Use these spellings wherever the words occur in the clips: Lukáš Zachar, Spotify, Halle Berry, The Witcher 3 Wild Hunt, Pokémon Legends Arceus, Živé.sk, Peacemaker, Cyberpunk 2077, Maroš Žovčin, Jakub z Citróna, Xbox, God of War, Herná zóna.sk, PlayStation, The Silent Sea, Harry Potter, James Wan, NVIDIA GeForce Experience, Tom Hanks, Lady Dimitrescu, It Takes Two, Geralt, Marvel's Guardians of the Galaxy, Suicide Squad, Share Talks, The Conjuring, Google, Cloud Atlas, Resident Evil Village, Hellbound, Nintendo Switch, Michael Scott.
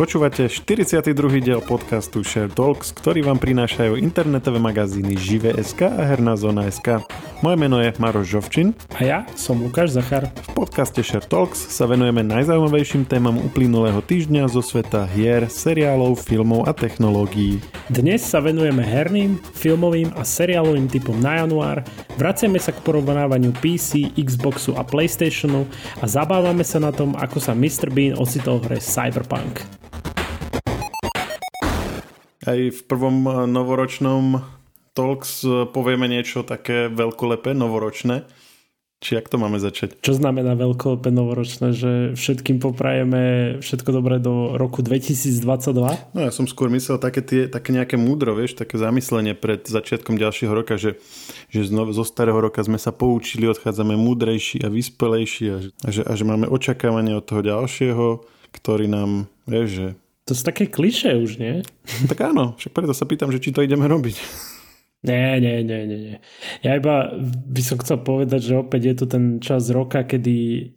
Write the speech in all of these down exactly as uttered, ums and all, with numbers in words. Počúvate štyridsiaty druhý diel podcastu Share Talks, ktorý vám prinášajú internetové magazíny Živé.sk a Herná zóna.sk. Moje meno je Maroš Žovčin. A ja som Lukáš Zachar. V podcaste Share Talks sa venujeme najzaujímavejším témam uplynulého týždňa zo sveta hier, seriálov, filmov a technológií. Dnes sa venujeme herným, filmovým a seriálovým typom na január, vraciame sa k porovnávaniu pé cé, Xboxu a PlayStationu a zabávame sa na tom, ako sa mister Bean ocitol v hre Cyberpunk. Aj v prvom novoročnom Talks povieme niečo také veľkolepé, novoročné. Či jak to máme začať? Čo znamená veľkolepé novoročné? Že všetkým poprajeme všetko dobré do roku dvetisícdvadsaťdva? No ja som skôr myslel také, tie, také nejaké múdro, vieš, také zamyslenie pred začiatkom ďalšieho roka, že, že zo starého roka sme sa poučili, odchádzame múdrejší a vyspelejší a, a, že, a že máme očakávanie od toho ďalšieho, ktorý nám, vieš, že... To sú také klišé už, nie? Tak áno, však preto sa pýtam, že či to ideme robiť. Nie, nie, nie, nie, nie. Ja iba by som chcel povedať, že opäť je to ten čas roka, kedy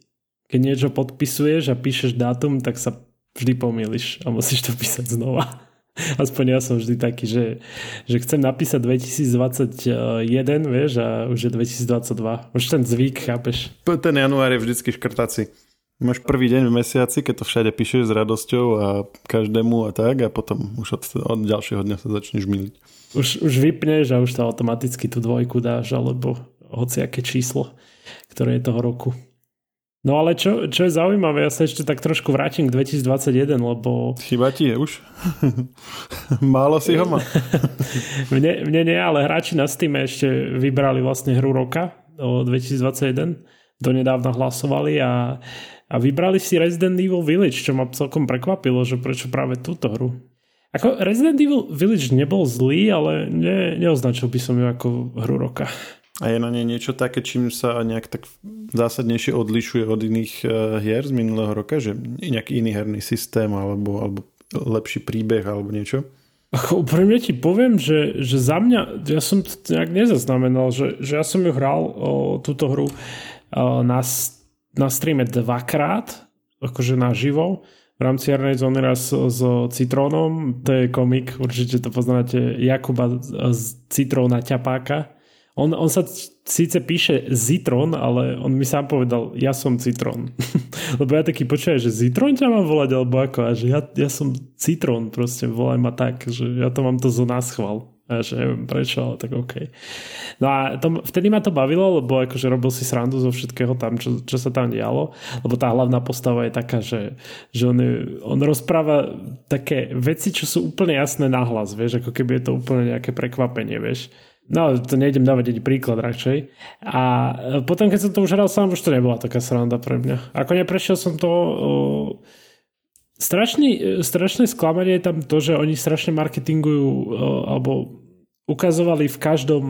keď niečo podpisuješ a píšeš dátum, tak sa vždy pomýliš a musíš to písať znova. Aspoň ja som vždy taký, že, že chcem napísať dvetisícdvadsaťjeden, vieš, a už je dvetisícdvadsaťdva. Už ten zvyk, chápeš? Ten január je vždycky škrtací. Máš prvý deň v mesiaci, keď to všade píšeš s radosťou a každému a tak, a potom už od, od ďalšieho dňa sa začneš myliť. Už, už vypneš a už to automaticky tú dvojku dáš, alebo hociaké číslo, ktoré je toho roku. No ale čo, čo je zaujímavé, ja sa ešte tak trošku vrátim k dvetisícdvadsaťjeden, lebo... Chyba ti je už? Málo si ho má. mne, mne nie, ale hráči na Steam ešte vybrali vlastne hru roka o dvetisícdvadsaťjeden. Donedávna hlasovali a, a vybrali si Resident Evil Village, čo ma celkom prekvapilo, že prečo práve túto hru. Ako Resident Evil Village nebol zlý, ale ne, neoznačil by som ju ako hru roka. A je na nej niečo také, čím sa nejak tak zásadnejšie odlišuje od iných uh, hier z minulého roka? Že nejaký iný herný systém alebo, alebo lepší príbeh alebo niečo? Ako úprimne ti poviem, že, že za mňa, ja som to nejak nezaznamenal, že, že ja som ju hral o, túto hru o, na, na streame dvakrát, akože naživo. V rámci hernej zóny raz s Citrónom, to je komik, určite to poznáte, Jakuba z Citróna ťapáka. On, on sa síce píše Zitrón, ale on mi sám povedal, ja som Citrón. Lebo ja taký počujem, že Zitrón ťa mám volať, alebo ako, a že ja, ja som Citrón, proste volaj ma tak, že ja to mám to zo náschval. A že neviem prečo, ale tak okej. Okay. No a to, vtedy ma to bavilo, lebo akože robil si srandu zo všetkého tam, čo, čo sa tam dialo, lebo tá hlavná postava je taká, že, že on, je, on rozpráva také veci, čo sú úplne jasné nahlas, vieš, ako keby je to úplne nejaké prekvapenie, vieš. No, to nejdem dávať ani príklad radšej. A potom, keď som to už hral sám, už to nebola taká sranda pre mňa. Ako neprešiel som to... O... Strašný, strašné sklamanie je tam to, že oni strašne marketingujú alebo ukazovali v každom,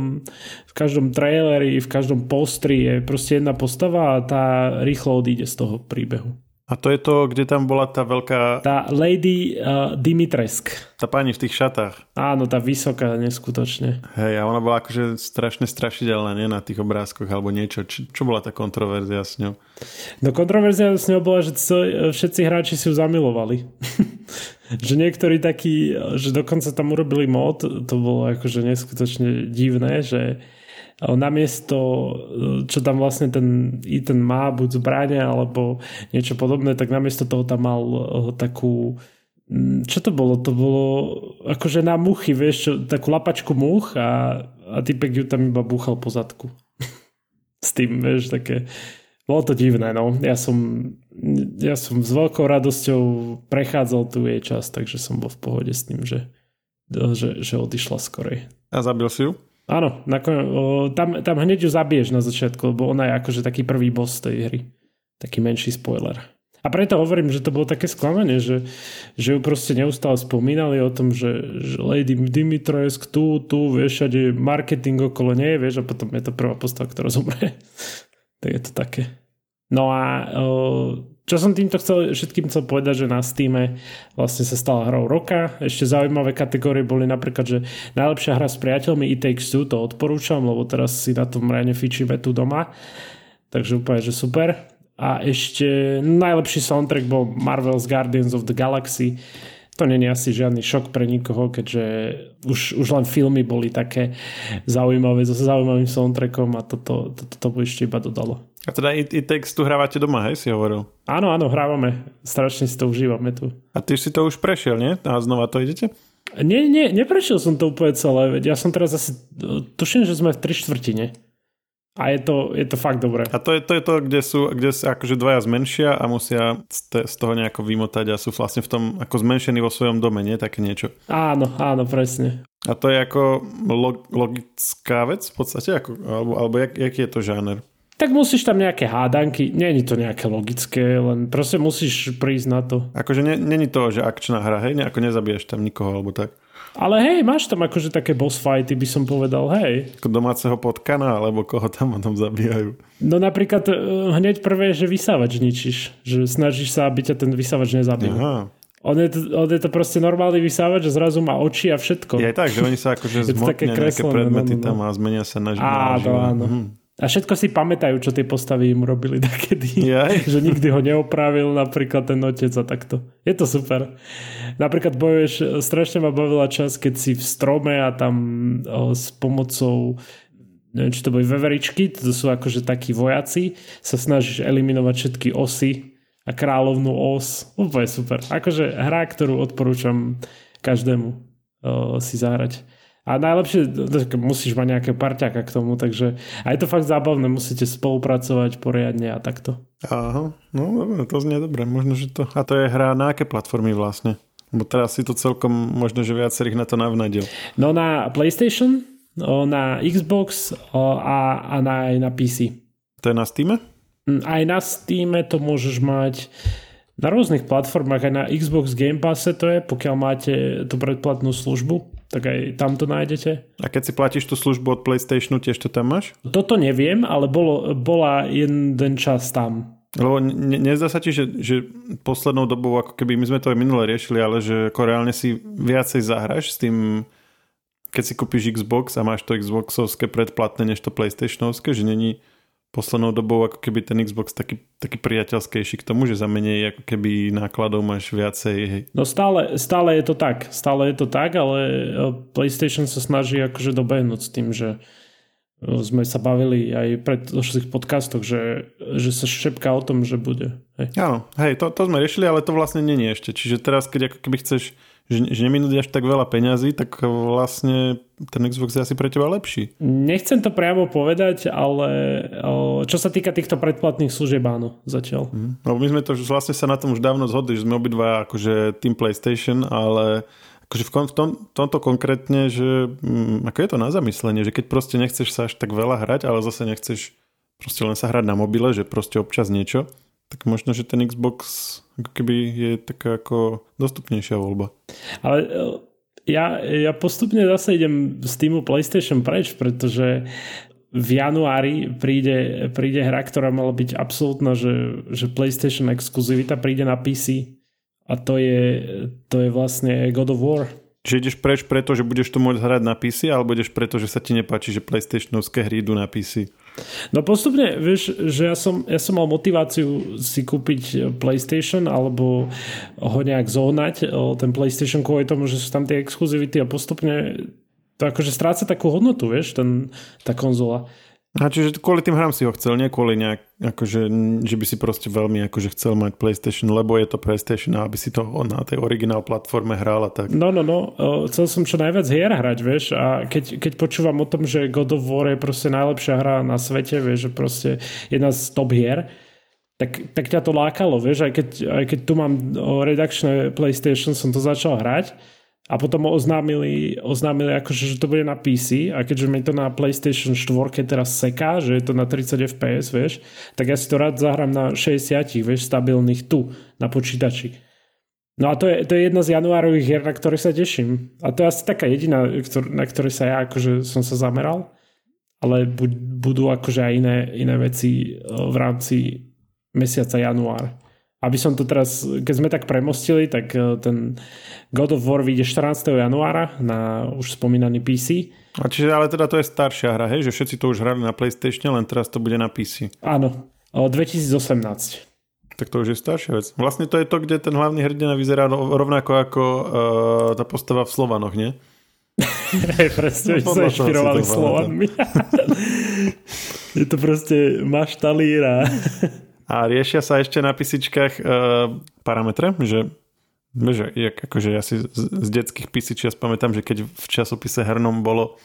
v každom traileri, v každom postri je proste jedna postava a tá rýchlo odíde z toho príbehu. A to je to, kde tam bola tá veľká... Tá Lady uh, Dimitrescu. Tá pani v tých šatách. Áno, tá vysoká, neskutočne. Hej, a ona bola akože strašne strašidelná, nie? Na tých obrázkoch alebo niečo. Č- čo bola tá kontroverzia s ňou? No kontroverzia s ňou bola, že všetci hráči si ju zamilovali. Že niektorí takí, že dokonca tam urobili mod, to bolo akože neskutočne divné, že... namiesto, čo tam vlastne ten Ethan má, buď zbrania alebo niečo podobné, tak namiesto toho tam mal takú, čo to bolo? To bolo akože na muchy, vieš, čo, takú lapačku much a, a typek ju tam iba búchal po zadku. S tým, vieš, také bolo to divné, no. Ja som, ja som s veľkou radosťou prechádzal tú jej čas, takže som bol v pohode s tým, že, že, že odišla skorej. A zabil si ju? Áno, tam, tam hneď ju zabiješ na začiatku, lebo ona je akože taký prvý boss tej hry. Taký menší spoiler. A preto hovorím, že to bolo také sklamanie, že, že ju proste neustále spomínali o tom, že, že Lady Dimitrescu tu, tu, vieš, všade marketing okolo nie, vieš, a potom je to prvá postava, ktorá zomrie. Tak je to také. No a čo som týmto chcel, všetkým chcel povedať, že na Steame vlastne sa stala hrou roka. Ešte zaujímavé kategórie boli napríklad, že najlepšia hra s priateľmi It Takes Two, to odporúčam, lebo teraz si na tom rajne fičíme tu doma. Takže úplne, že super. a ešte najlepší soundtrack bol Marvel's Guardians of the Galaxy. To nie je asi žiadny šok pre nikoho, keďže už, už len filmy boli také zaujímavé so zaujímavým soundtrackom a toto to, to, to, to ešte iba dodalo. A teda It, It Takes Two hrávate doma, hej, si hovoril? Áno, áno, hrávame. Strašne si to užívame tu. A ty si to už prešiel, nie? A znova to idete? Nie, nie, neprešiel som to úplne celé. Ja som teraz asi, tuším, že sme v tri štvrtine. A je to, je to fakt dobré. A to je to, je to kde sú kde sa akože dvaja zmenšia a musia z toho nejako vymotať a sú vlastne v tom ako zmenšení vo svojom dome, nie? Také niečo. Áno, áno, presne. A to je ako logická vec v podstate? Ako, alebo alebo jak, jaký je to žáner? Tak musíš tam nejaké hádanky, nie je to nejaké logické, len proste musíš prísť na to. Akože nie, nie je to, že akčná hra, hej? Ako nezabiješ tam nikoho alebo tak. Ale hej, máš tam akože také boss fighty, by som povedal, hej. Ako domáceho potkana, alebo koho tam tam zabíjajú. No napríklad hneď prvé, že vysávač ničíš. Že snažíš sa, aby ťa ten vysávač nezabil. Aha. On je, to, on je to proste normálny vysávač, že zrazu má oči a všetko. Je tak, že oni sa akože zmotnia nejaké predmety no, no, no. tam a zmenia sa na živá. Áno, áno. Hm. A všetko si pamätajú, čo tie postavy im robili takedy. Jaj. Že nikdy ho neopravil napríklad ten otec a takto. Je to super. Napríklad bojuješ, strašne ma bavila čas, keď si v strome a tam o, s pomocou neviem, či to boli veveričky, to sú akože takí vojaci, sa snažíš eliminovať všetky osy a kráľovnú os. Úplne super. Akože hra, ktorú odporúčam každému o, si zahrať. A najlepšie, musíš mať nejaké parťaka k tomu, takže aj to fakt zábavné, musíte spolupracovať poriadne a takto. Aha, no dobre, to znie dobre, možno, že to... A to je hra na aké platformy vlastne? Bo teraz si to celkom, možno, že viacerých na to navnadil. No na PlayStation, na Xbox a, a na, aj na pé cé. To je na Steam? Aj na Steam to môžeš mať... Na rôznych platformách, aj na Xbox Game Passe to je, pokiaľ máte tú predplatnú službu, tak aj tam to nájdete. A keď si platíš tú službu od PlayStationu, tiež to tam máš? Toto neviem, ale bolo, bola jeden čas tam. Lebo ne, nezdá sa ti, že, že poslednou dobou, ako keby my sme to aj minule riešili, ale že ako reálne si viacej zahráš s tým, keď si kúpiš Xbox a máš to Xboxovské predplatné, než to PlayStationovské, že není... Poslednou dobou ako keby ten Xbox taký, taký priateľskejší k tomu, že za menej ako keby nákladov máš viacej. Hej. No stále, stále je to tak. Stále je to tak, ale PlayStation sa snaží akože dobehnúť s tým, že sme sa bavili aj pred všetkých podcastoch, že, že sa šepká o tom, že bude. Hej. Áno, hej, to, to sme riešili, ale to vlastne nie je ešte. Čiže teraz, keď ako keby chceš že neminúť až tak veľa peňazí, tak vlastne ten Xbox je asi pre teba lepší. Nechcem to priamo povedať, ale čo sa týka týchto predplatných služieb, áno, zatiaľ. Mm. Lebo my sme to vlastne sa na tom už dávno zhodli, že sme obidva akože Team PlayStation, ale akože v, kon, v tom, tomto konkrétne, že ako je to na zamyslenie, že keď proste nechceš sa až tak veľa hrať, ale zase nechceš proste len sa hrať na mobile, že proste občas niečo, tak možno, že ten Xbox ako keby je taká ako dostupnejšia voľba. Ale ja, ja postupne zase idem z týmu PlayStation preč, pretože v januári príde, príde hra, ktorá mala byť absolútna, že, že PlayStation exkluzivita príde na pé cé a to je, to je vlastne God of War. Čiže ideš preč preto, že budeš to môcť hrať na pé cé, alebo ideš preto, že sa ti nepáči, že PlayStationovské hry idú na pé cé? No postupne, vieš, že ja som, ja som mal motiváciu si kúpiť PlayStation alebo ho nejak zohnať, ten PlayStation kvôli tomu, že sú tam tie exkluzivity a postupne to akože stráca takú hodnotu, vieš, ten, tá konzola. A čiže kvôli tým hrám si ho chcel, nie kvôli nejak, akože, že by si proste veľmi akože chcel mať PlayStation, lebo je to PlayStation a aby si to na tej originál platforme hral a tak. No, no, no, chcel som čo najviac hier hrať, vieš, a keď, keď počúvam o tom, že God of War je proste najlepšia hra na svete, vieš, že proste jedna z top hier, tak, tak ťa to lákalo, vieš, aj keď, aj keď tu mám redakčné PlayStation, som to začal hrať. A potom oznámili, oznámili akože, že to bude na pé cé a keďže mi to na PlayStation štyri teraz seká, že je to na tridsať ef pé es, vieš, tak ja si to rád zahrám na šesťdesiat, vieš, stabilných tu, na počítači. No a to je, to je jedna z januárových hier, na ktoré sa teším. A to je asi taká jediná, na ktorej sa ja akože som sa zameral, ale budú akože aj iné, iné veci v rámci mesiaca január. Aby som to teraz, keď sme tak premostili, tak ten God of War vyjde štrnásteho januára na už spomínaný pé cé. A čiže ale teda to je staršia hra, hej? Že všetci to už hrali na PlayStation, len teraz to bude na pé cé. Áno. dvetisícosemnásť. Tak to už je staršia vec. Vlastne to je to, kde ten hlavný hrdina vyzerá rovnako ako uh, tá postava v Slovanoch, nie? Presne, že no, sa inšpirovali Slovanmi. Je to proste maštalíra. A riešia sa ešte na písičkách uh, parametre, že, že jak, akože ja si z, z detských písičias pamätám, že keď v časopise hernom bolo,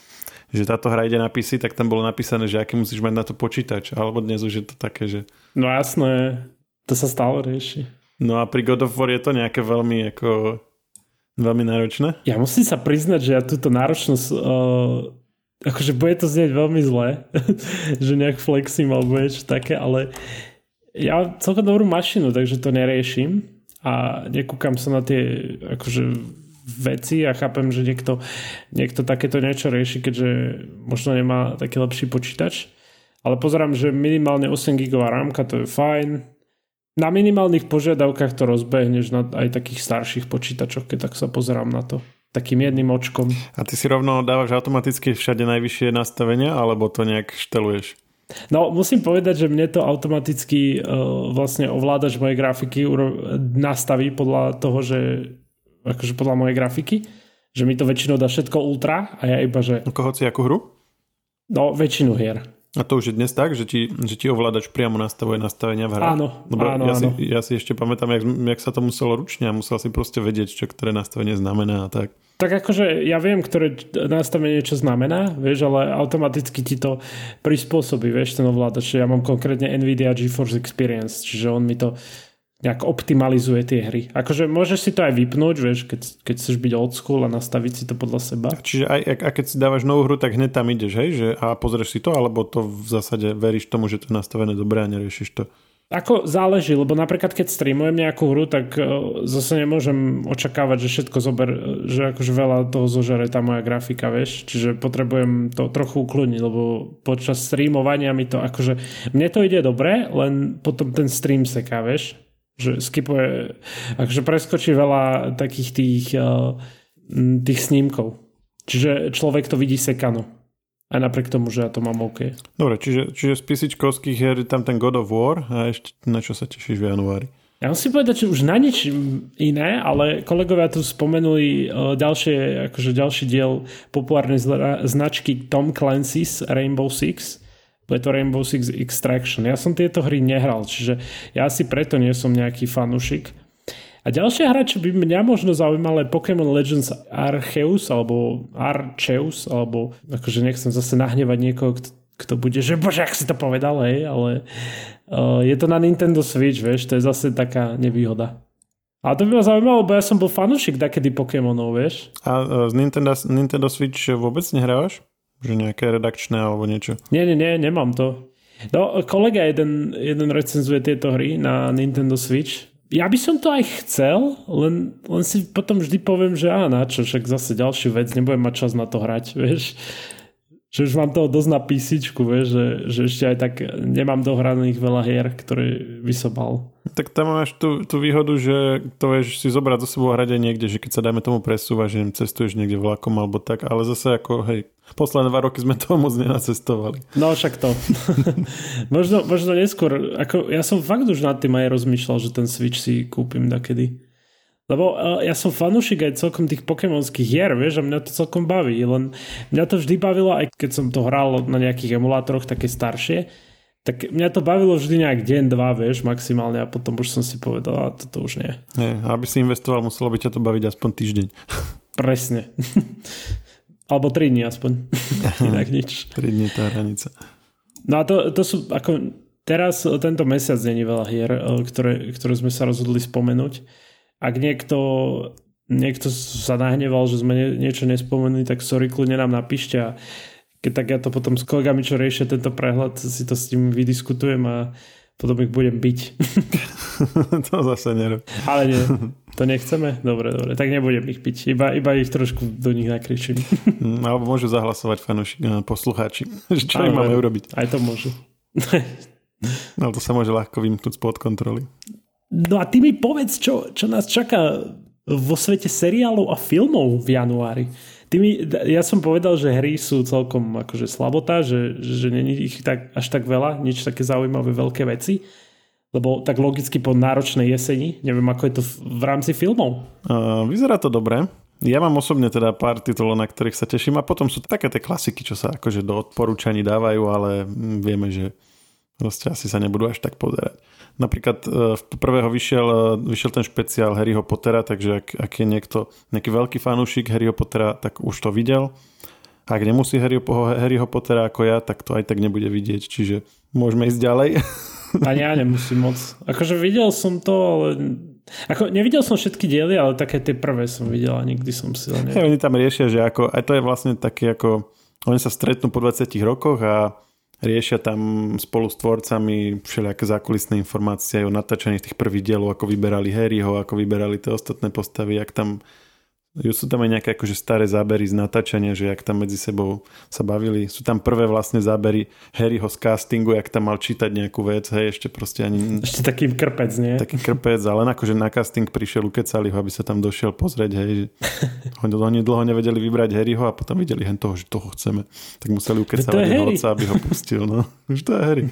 že táto hra ide na pé cé, tak tam bolo napísané, že aký musíš mať na to počítač. Alebo dnes už je to také, že... No jasné, to sa stále rieši. No a pri God of War je to nejaké veľmi ako... veľmi náročné? Ja musím sa priznať, že ja túto náročnosť... Uh, akože bude to znieť veľmi zle, že nejak flexím alebo niečo také, ale ja mám celkom dobrú mašinu, takže to neriešim a nekúkam sa na tie akože veci a chápem, že niekto, niekto takéto niečo rieši, keďže možno nemá taký lepší počítač. Ale pozerám, že minimálne osem gigová rámka, to je fajn. Na minimálnych požiadavkách to rozbehneš na aj takých starších počítačoch, keď tak sa pozerám na to. Takým jedným očkom. A ty si rovno dávaš automaticky všade najvyššie nastavenia, alebo to nejak šteluješ? No, musím povedať, že mne to automaticky uh, vlastne ovládač mojej grafiky uro- nastaví podľa toho, že akože podľa mojej grafiky, že mi to väčšinou dá všetko ultra a ja iba, že... Ako hoci akú hru? No, väčšinu hier. A to už je dnes tak, že ti, že ti ovládač priamo nastavuje nastavenia v hre? Áno, Dobre, áno, ja áno. Si, ja si ešte pamätám, jak, jak sa to muselo ručne a musel si proste vedieť, čo ktoré nastavenie znamená a tak. Tak akože ja viem, ktoré nastavenie čo znamená, vieš, ale automaticky ti to prispôsobí, vieš, ten ovládač. Ja mám konkrétne NVIDIA GeForce Experience, čiže on mi to nejak optimalizuje tie hry. Akože môžeš si to aj vypnúť, vieš, keď, keď chceš byť old school a nastaviť si to podľa seba. Čiže aj, a keď si dávaš novú hru, tak hneď tam ideš, hej? Že, a pozrieš si to, alebo to v zásade veríš tomu, že to je nastavené dobre a neriešiš to? Ako záleží, lebo napríklad keď streamujem nejakú hru, tak zase nemôžem očakávať, že všetko zober, že akože veľa toho zožere tá moja grafika, vieš? Čiže potrebujem to trochu ukludniť, lebo počas streamovania mi to akože... Mne to ide dobre, len potom ten stream seká, vieš? Že skipuje, akože preskočí veľa takých tých, tých snímkov. Čiže človek to vidí sekano. Aj napriek tomu, že ja to mám OK. Dobre, čiže, čiže z písičkovských hier je tam ten God of War a ešte na čo sa tešíš v januári? Ja musím povedať, že už na nič iné, ale kolegovia tu spomenuli ďalšie, akože ďalší diel populárnej značky Tom Clancy's Rainbow Six. Bude to Rainbow Six Extraction. Ja som tieto hry nehral, čiže ja si preto nie som nejaký fanúšik. A ďalšia hra, čo by mňa možno zaujímala, je Pokémon Legends Arceus, alebo Arceus, alebo akože nechcem zase nahnevať niekoho, kto, kto bude, že bože, ak si to povedal, hej, ale uh, je to na Nintendo Switch, vieš, to je zase taká nevýhoda. A to by ma zaujímalo, bo ja som bol fanúšik dakedy Pokémonov, vieš. A z Nintendo, Nintendo Switch vôbec nehrávaš? Že nejaké redakčné alebo niečo. Nie, nie, nie, nemám to. No, kolega jeden, jeden recenzuje tieto hry na Nintendo Switch. Ja by som to aj chcel, len, len si potom vždy poviem, že á, načo, však zase ďalšiu vec, nebudem mať čas na to hrať, vieš. Že už mám toho dosť na písičku, vieš, že, že ešte aj tak nemám dohraných veľa hier, ktoré by som mal. Tak tam máš tú, tú výhodu, že to vieš si zobrať do sebou hrať niekde, že keď sa dáme tomu presúva, že cestuješ niekde vlakom alebo tak, ale zase ako hej, posledné dva roky sme toho moc nenacestovali. No však to. možno, možno neskôr, ako ja som fakt už nad tým aj rozmýšľal, že ten Switch si kúpim nakedy. Lebo uh, ja som fanúšik aj celkom tých pokémonských hier, vieš, a mňa to celkom baví, len mňa to vždy bavilo, aj keď som to hral na nejakých emulátoroch také staršie, tak mňa to bavilo vždy nejak deň, dva, vieš, maximálne a potom už som si povedal, a toto už nie. Nie, aby si investoval, muselo by ťa to baviť aspoň týždeň. Presne. Alebo tri dní aspoň. Inak nič. tri dní tá hranica. No a to, to sú, ako teraz tento mesiac není veľa hier, ktoré, ktoré sme sa rozhodli spomenúť. Ak niekto, niekto sa nahneval, že sme nie, niečo nespomenuli, tak sorry, kľudne nám napíšte a keď tak ja to potom s kolegami, čo riešia tento prehľad, si to s tým vydiskutujem a potom ich budem byť. To zase nerobí. Ale nie, to nechceme? Dobre, dobre, tak nebudem ich byť, iba, iba ich trošku do nich nakričím. Alebo môžu zahlasovať fanúši, poslucháči, čo im máme urobiť. Aj to môžu. Ale to sa môže ľahko vymknúť spod kontroly. No a ty mi povedz, čo, čo nás čaká vo svete seriálov a filmov v januári. Tými, ja som povedal, že hry sú celkom akože slabota, že, že není ich tak, až tak veľa, nič také zaujímavé veľké veci, lebo tak logicky po náročnej jeseni, neviem ako je to v, v rámci filmov. Uh, vyzerá to dobre. Ja mám osobne teda pár titulov, na ktorých sa teším, a potom sú také tie klasiky, čo sa akože do odporúčaní dávajú, ale vieme, že proste asi sa nebudú až tak pozerať. Napríklad v prvého vyšiel, vyšiel ten špeciál Harryho Pottera, takže ak, ak je niekto, nejaký veľký fanúšik Harryho Pottera, tak už to videl. Ak nemusí Harry, Harryho Pottera ako ja, tak to aj tak nebude vidieť, čiže môžeme ísť ďalej. Ani ja nemusím moc. Akože videl som to, ale... Ako, nevidel som všetky diely, ale také tie prvé som videl a nikdy som si len... Ja, oni tam riešia, že ako... A to je vlastne také ako... Oni sa stretnú po dvadsiatich rokoch a... riešia tam spolu s tvorcami všelijaké zákulisné informácie o natáčaní tých prvých dielov, ako vyberali Harryho, ako vyberali tie ostatné postavy, jak tam, sú tam aj nejaké akože staré zábery z natáčania, že jak tam medzi sebou sa bavili. Sú tam prvé vlastne zábery Harryho z castingu, jak tam mal čítať nejakú vec, hej, ešte proste ani... Ešte taký krpec, nie? Taký krpec, ale len akože na casting prišiel, ukecali ho, aby sa tam došiel pozrieť, hej, že oni dlho nevedeli vybrať Harryho a potom videli hen toho, že toho chceme. Tak museli ukecavať jeho otca, aby ho pustil, no. Už to je Harry.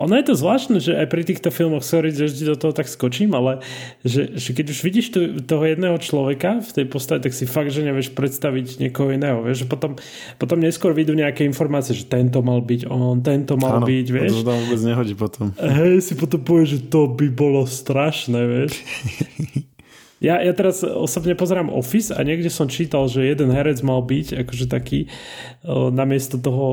Ono je to zvláštne, že aj pri týchto filmoch, sorry, že do toho tak skočím, ale že, že keď už vidíš tu, toho jedného človeka v tej postave, tak si fakt, že nevieš predstaviť niekoho iného, vieš, že potom, potom neskôr vyjdú nejaké informácie, že tento mal byť on, tento mal Áno, byť, vieš. Áno, to tam vôbec nehodí potom. Hej, si potom povieš, že to by bolo strašné, vieš. Ja, ja teraz osobne pozerám Office a niekde som čítal, že jeden herec mal byť akože taký o, namiesto toho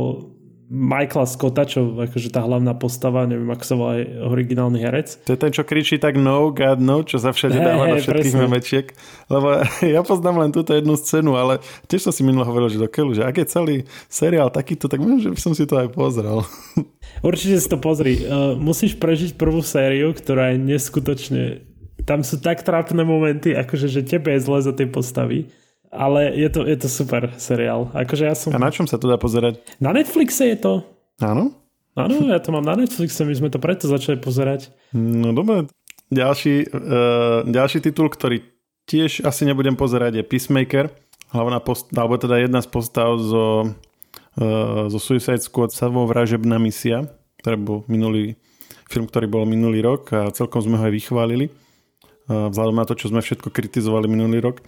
Michaela Scotta, čo akože tá hlavná postava, neviem, ako sa volá originálny herec. To je ten, čo kričí tak no, God no, čo sa všade hey, dáva hey, na všetkých memečiek. Lebo ja poznám len túto jednu scénu, ale tiež som si minul hovoril, že do keľu, že ak je celý seriál takýto, tak môžem, že by som si to aj pozrel. Určite si to pozri. Uh, musíš prežiť prvú sériu, ktorá je neskutočne... Tam sú tak trápne momenty, akože že tebe je zle za tej postavy. Ale je to, je to super seriál. Akože ja som... A na čom sa to dá pozerať? Na Netflixe je to. Áno? Áno, ja to mám na Netflixe, my sme to preto začali pozerať. No dobre. Ďalší, uh, ďalší titul, ktorý tiež asi nebudem pozerať, je Peacemaker. Hlavná post- alebo teda jedna z postav zo, uh, zo Suicide Squad, samovražebná misia, ktorý bol minulý film, ktorý bol minulý rok a celkom sme ho aj vychválili. Uh, vzhľadom na to, čo sme všetko kritizovali minulý rok.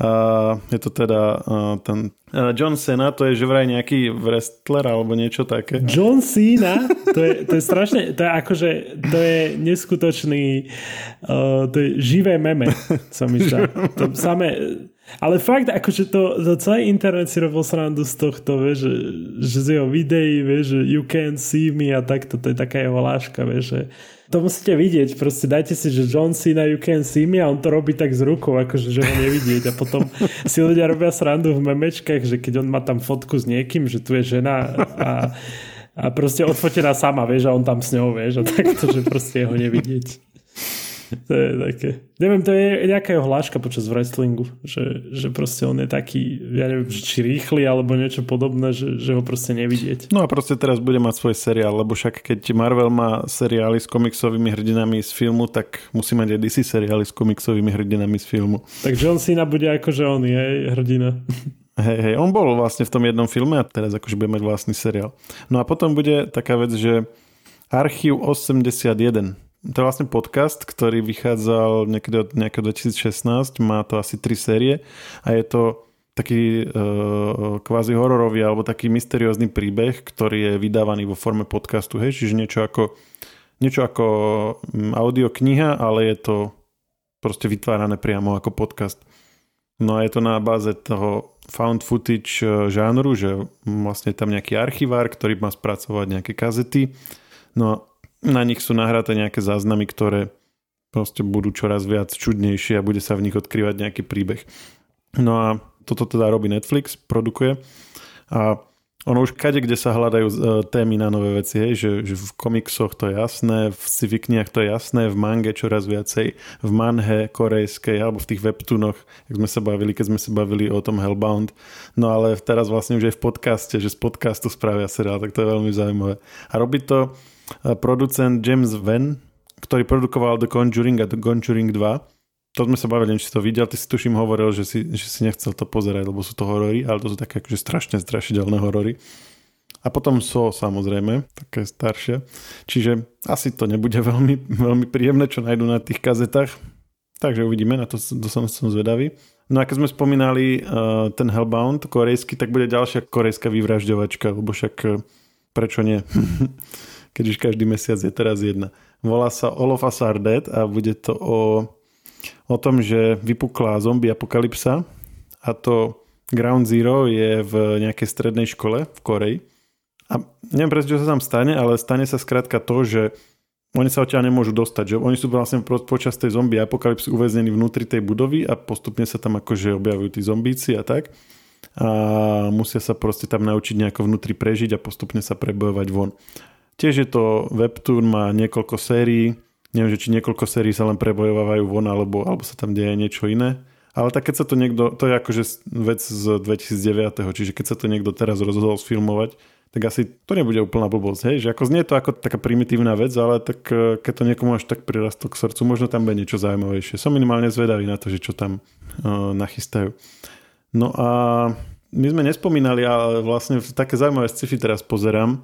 Uh, je to teda uh, ten uh, John Cena, to je že vraj nejaký wrestler alebo niečo také. John Cena? To je, to je strašne, to je akože, to je neskutočný uh, to je živé meme, sa mi zdá. To samé, ale fakt, akože to, to celý internet si robil srandu z tohto, vieš, že, že z jeho videí, vieš, že you can see me a takto, to je taká jeho hláška, vieš, že to musíte vidieť, proste dajte si, že John Cena you can see me a on to robí tak s rukou, akože že ho nevidieť a potom si ľudia robia srandu v memečkách, že keď on má tam fotku s niekým, že tu je žena a, a proste odfotená sama, vieš, a on tam s ňou, vieš, a takto, že proste ho nevidieť. To je také, neviem, to je nejaká jeho hláška počas wrestlingu, že, že proste on je taký, ja neviem, či rýchly alebo niečo podobné, že, že ho proste nevidieť. No a proste teraz bude mať svoj seriál, lebo však keď Marvel má seriály s komiksovými hrdinami z filmu, tak musí mať aj dé cé seriály s komiksovými hrdinami z filmu. Tak John Cena bude akože on, hej, hrdina. Hej, hej, on bol vlastne v tom jednom filme a teraz akože bude mať vlastný seriál. No a potom bude taká vec, že Archív osemdesiatjeden. To je vlastne podcast, ktorý vychádzal niekedy od nejakého dvetisícšestnásť, má to asi tri série a je to taký uh, kvázi hororový alebo taký mysteriózny príbeh, ktorý je vydávaný vo forme podcastu, hej, čiže niečo ako, niečo ako audiokniha, ale je to proste vytvárané priamo ako podcast. No a je to na báze toho found footage žánru, že vlastne je tam nejaký archivár, ktorý má spracovať nejaké kazety, no na nich sú nahraté nejaké záznamy, ktoré proste budú čoraz viac čudnejšie a bude sa v nich odkrývať nejaký príbeh. No a toto teda robí Netflix, produkuje a ono už kade, kde sa hľadajú témy na nové veci, hej, že, že v komiksoch to je jasné, v sci-fi knihách to je jasné, v mange čoraz viacej, v manhe korejskej alebo v tých webtoonoch, jak sme sa bavili, keď sme sa bavili o tom Hellbound. No ale teraz vlastne už aj v podcaste, že z podcastu spravia seriál, tak to je veľmi zaujímavé. A robí to producent James Wan, ktorý produkoval The Conjuring a The Conjuring dva. to sme sa bavili, neviem, či si to videl, ty si tuším hovoril, že si, že si nechcel to pozerať, lebo sú to horory, ale to sú také akože strašne strašidelné horory. A potom so, samozrejme, také staršie. Čiže asi to nebude veľmi, veľmi príjemné, čo nájdu na tých kazetách. Takže uvidíme, na to, to som, som zvedavý. No a keď sme spomínali uh, ten Hellbound korejský, tak bude ďalšia korejská vyvražďovačka, lebo však uh, prečo nie? Keď už každý mesiac je teraz jedna. Volá sa All of Us Are Dead a bude to o, o tom, že vypukla zombie apokalypsa a to Ground Zero je v nejakej strednej škole v Koreji. A neviem presne, čo sa tam stane, ale stane sa skrátka to, že oni sa odtiaľ nemôžu dostať, že oni sú vlastne počas tej zombie apokalypsy uväznení vnútri tej budovy a postupne sa tam akože objavujú tí zombíci a tak. A musia sa proste tam naučiť nejako vnútri prežiť a postupne sa prebojovať von. Tiež je to webtoon, má niekoľko sérií, neviem, že či niekoľko sérií sa len prebojovávajú von, alebo, alebo sa tam deje niečo iné. Ale tak keď sa to niekto, to je akože vec z dvetisícdeväť, čiže keď sa to niekto teraz rozhodol sfilmovať, tak asi to nebude úplná blbosť, hej? Že ako znie to ako taká primitívna vec, ale tak keď to niekomu až tak prirastlo k srdcu, možno tam bude niečo zaujímavejšie. Som minimálne zvedavý na to, že čo tam uh, nachystajú. No a my sme nespomínali, ale vlastne také zaujímavé sci-fi teraz pozerám.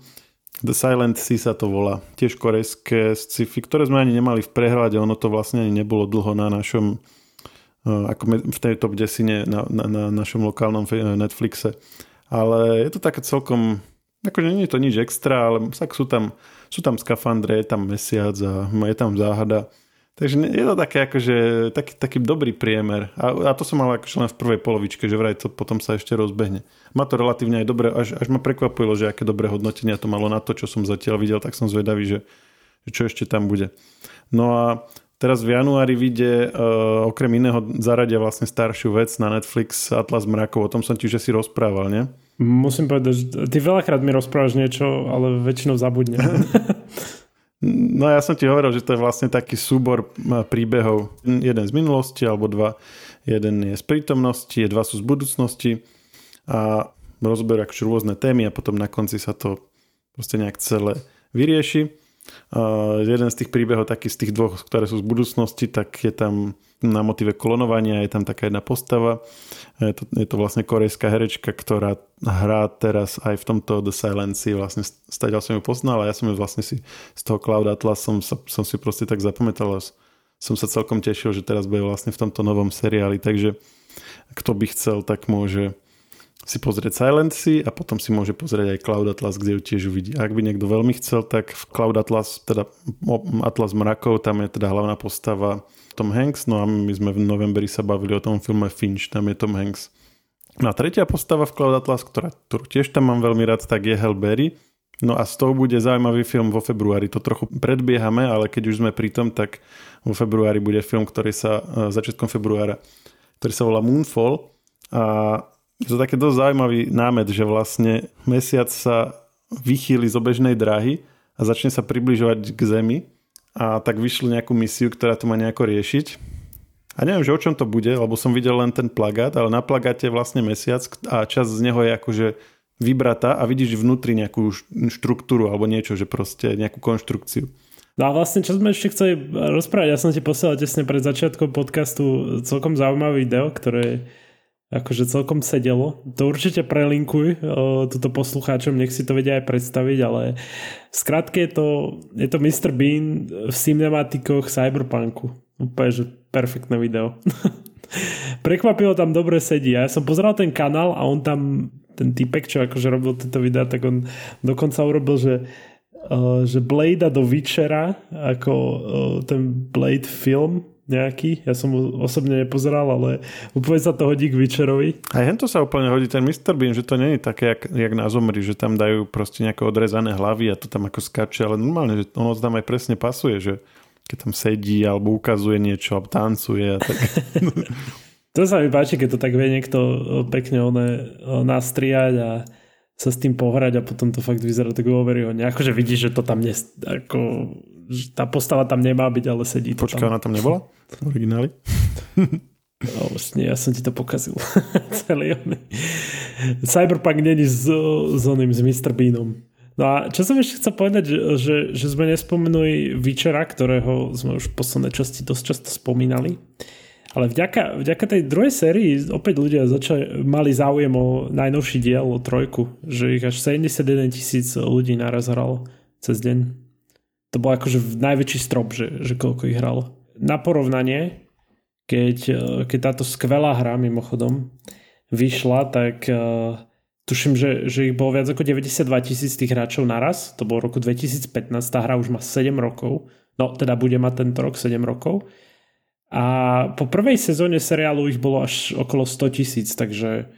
The Silent Sea sa to volá. Tiež korejské sci-fi, ktoré sme ani nemali v prehľade, ono to vlastne ani nebolo dlho na našom ako v tej top desine na, na, na našom lokálnom Netflixe. Ale je to také celkom, akože nie je to nič extra, ale tak sú tam, sú tam skafandre, je tam mesiac a je tam záhada. Takže je to také akože, taký, taký dobrý priemer. A, a to som mal akože len v prvej polovičke, že vraj to potom sa ešte rozbehne. Má to relatívne aj dobre, až, až ma prekvapilo, že aké dobré hodnotenia to malo na to, čo som zatiaľ videl, tak som zvedavý, že, že čo ešte tam bude. No a teraz v januári vyjde, uh, okrem iného zaradia vlastne staršiu vec na Netflix Atlas mrakov. O tom som ti, že si rozprával, nie? Musím povedať, že ty veľakrát mi rozprávaš niečo, ale väčšinou zabudnem. No ja som ti hovoril, že to je vlastne taký súbor príbehov. Jeden z minulosti, alebo dva. Jeden je z prítomnosti, dva sú z budúcnosti. A rozberú akože rôzne témy a potom na konci sa to proste nejak celé vyrieši. Uh, jeden z tých príbehov, taký z tých dvoch, ktoré sú z budúcnosti, tak je tam na motive klonovania, je tam taká jedna postava, je to, je to vlastne korejská herečka, ktorá hrá teraz aj v tomto The Silent Sea, vlastne stále som ju poznal a ja som ju vlastne si z toho Cloud Atlas som, som si proste tak zapamätal a som sa celkom tešil, že teraz bude vlastne v tomto novom seriáli, takže kto by chcel, tak môže si pozrieť Silent Sea a potom si môže pozrieť aj Cloud Atlas, kde ju tiež uvidí. Ak by niekto veľmi chcel, tak v Cloud Atlas, teda Atlas mrakov, tam je teda hlavná postava Tom Hanks, no a my sme v novembri sa bavili o tom filme Finch, tam je Tom Hanks. No a tretia postava v Cloud Atlas, ktorá, ktorú tiež tam mám veľmi rád, tak je Halle Berry. No a s tou bude zaujímavý film vo februári. To trochu predbiehame, ale keď už sme pri tom, tak vo februári bude film, ktorý sa začiatkom februára, ktorý sa volá Moonfall a je to taký dosť zaujímavý námet, že vlastne mesiac sa vychýli z obežnej dráhy a začne sa približovať k Zemi a tak vyšli nejakú misiu, ktorá to má nejako riešiť. A neviem, že o čom to bude, lebo som videl len ten plagát, ale na plagáte je vlastne mesiac a časť z neho je akože vybratá a vidíš vnútri nejakú štruktúru alebo niečo, že proste nejakú konštrukciu. No a vlastne, čo sme ešte chceli rozprávať, ja som ti posielal tesne pred začiatkom podcastu celkom zaujímavé video, ktoré akože celkom sedelo. To určite prelinkuj o, tuto poslucháčom, nech si to vedia aj predstaviť, ale skrátke je to, je to mister Bean v cinematikoch Cyberpunku. Úplne, že perfektné video. Prekvapilo, tam dobre sedí. Ja som pozeral ten kanál a on tam, ten týpek, čo akože robil tieto videá, tak on dokonca urobil, že o, že Blade do Witchera, ako o, ten Blade film nejaký, ja som ho osobne nepozeral, ale úplne sa to hodí k Witcherovi. A hento sa úplne hodí ten mister Bean, že to nie je také, jak, jak na Zomri, že tam dajú proste nejaké odrezané hlavy a to tam ako skáče, ale normálne, že ono tam aj presne pasuje, že keď tam sedí alebo ukazuje niečo alebo tancuje a tak. To sa mi páči, keď to tak vie niekto pekne one nastriať a sa s tým pohrať a potom to fakt vyzerá tak overyhodne. Akože vidíš, že to tam nie, ako, tá postava tam nemá byť, ale sedí to. Počkaj, tam. Ona tam nebola? V origináli? No, vlastne, ja som ti to pokazil. Celý oný. Cyberpunk není s, s oným, s mister Beanom. No a čo som ešte chcel povedať, že, že sme nespomenuli Witchera, ktorého sme už v poslednej časti dosť často spomínali. Ale vďaka, vďaka tej druhej sérii opäť ľudia začali, mali záujem o najnovší diel, o trojku, že ich až sedemdesiatjeden tisíc ľudí naraz hralo cez deň. To bol akože najväčší strop, že, že koľko ich hralo. Na porovnanie, keď, keď táto skvelá hra mimochodom vyšla, tak uh, tuším, že, že ich bolo viac ako deväťdesiatdva tisíc tých hráčov naraz. To bolo v roku dvetisícpätnásť, tá hra už má sedem rokov. No, teda bude mať tento rok sedem rokov. A po prvej sezóne seriálu ich bolo až okolo sto tisíc, takže,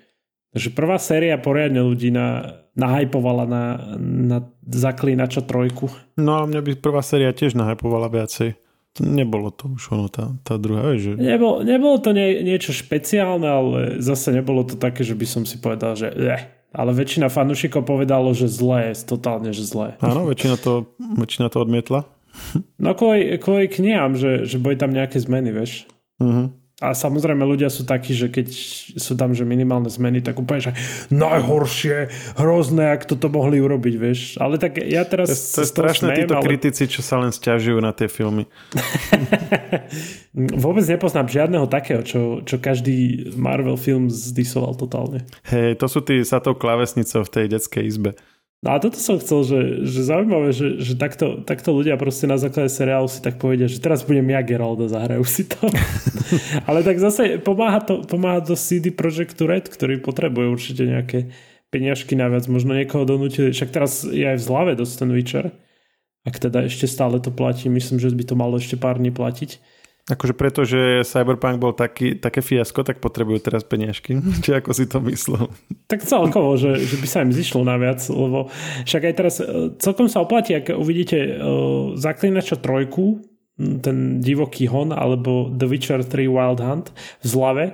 takže prvá séria poriadne ľudí na, nahypovala na, na Zaklínača trojku. No a mňa by prvá séria tiež nahypovala viacej. Nebolo to už ono, tá, tá druhá. Že... Nebolo, nebolo to nie, niečo špeciálne, ale zase nebolo to také, že by som si povedal, že eh. Ale väčšina fanúšikov povedalo, že zlé, totálne, že zlé. Áno, väčšina to, väčšina to odmietla. No kvôli, kvôli knihám, že, že boli tam nejaké zmeny, vieš. Uh-huh. A samozrejme ľudia sú takí, že keď sú tam že minimálne zmeny, tak úplne, že najhoršie, hrozné, ak toto mohli urobiť, vieš. Ale tak ja teraz... To je strašné títo ale... kritici, čo sa len sťažujú na tie filmy. Vôbec nepoznám žiadneho takého, čo, čo každý Marvel film zdisoval totálne. Hej, to sú tí sa tou klávesnicou v tej detskej izbe. No a toto som chcel, že, že zaujímavé, že, že takto, takto ľudia proste na základe seriálu si tak povedia, že teraz budem ja Geralda, zahrajú si to. Ale tak zase pomáha to, pomáha to cé dé Projektu Red, ktorý potrebuje určite nejaké peniažky naviac, možno niekoho donútili. Však teraz je aj v zlave dosť ten Witcher. Ak teda ešte stále to platí, myslím, že by to malo ešte pár dní platiť. Akože preto, že Cyberpunk bol taký, také fiasko, tak potrebujú teraz peniažky. Či ako si to myslel? Tak celkovo, že, že by sa im zišlo naviac, lebo však aj teraz celkom sa oplatí, ak uvidíte uh, Zaklínača trojku, ten divoký hon, alebo The Witcher tri Wild Hunt v zlave,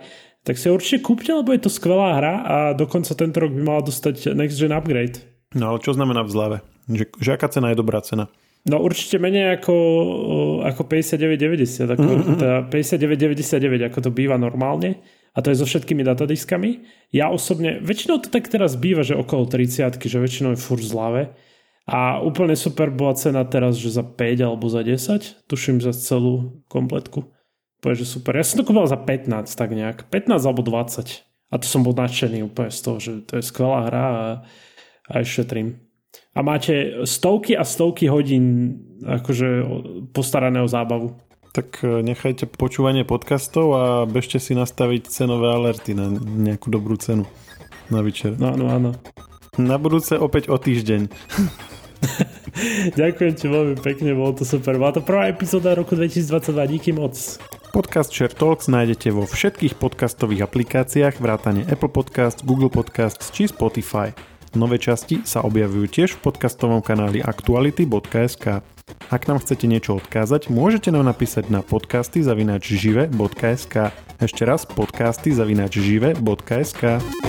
tak si určite kúpte, lebo je to skvelá hra a dokonca tento rok by mala dostať next gen upgrade. No ale čo znamená v zlave? Že, že aká cena je dobrá cena? No určite menej ako, ako päťdesiatdeväť deväťdesiat, ako mm-hmm. teda päťdesiatdeväť deväťdesiatdeväť, ako to býva normálne. A to je so všetkými datadiskami. Ja osobne, väčšinou to tak teraz býva, že okolo tridsiatky, že väčšinou je furt zlave. A úplne super bola cena teraz, že za päť alebo za desať, tuším za celú kompletku. Povieš, že super. Ja som to kúpal za pätnásť, tak nejak. pätnásť alebo dvadsať. A to som bol nadšený úplne z toho, že to je skvelá hra a, a šetrím. A máte stovky a stovky hodín akože postaraného zábavu. Tak nechajte počúvanie podcastov a bežte si nastaviť cenové alerty na nejakú dobrú cenu na večer. No áno, áno. Na budúce opäť o týždeň. Ďakujem ti veľmi pekne, bolo to super. Bola to prvá epizóda roku dvetisícdvadsaťdva, díky moc. Podcast Share Talks nájdete vo všetkých podcastových aplikáciách vrátane Apple Podcast, Google Podcast či Spotify. Nové časti sa objavujú tiež v podcastovom kanáli aktuality bodka es ká. Ak nám chcete niečo odkázať, môžete nám napísať na podcasty zavináč živé bodka es ká. Ešte raz podcasty zavináč živé bodka es ká.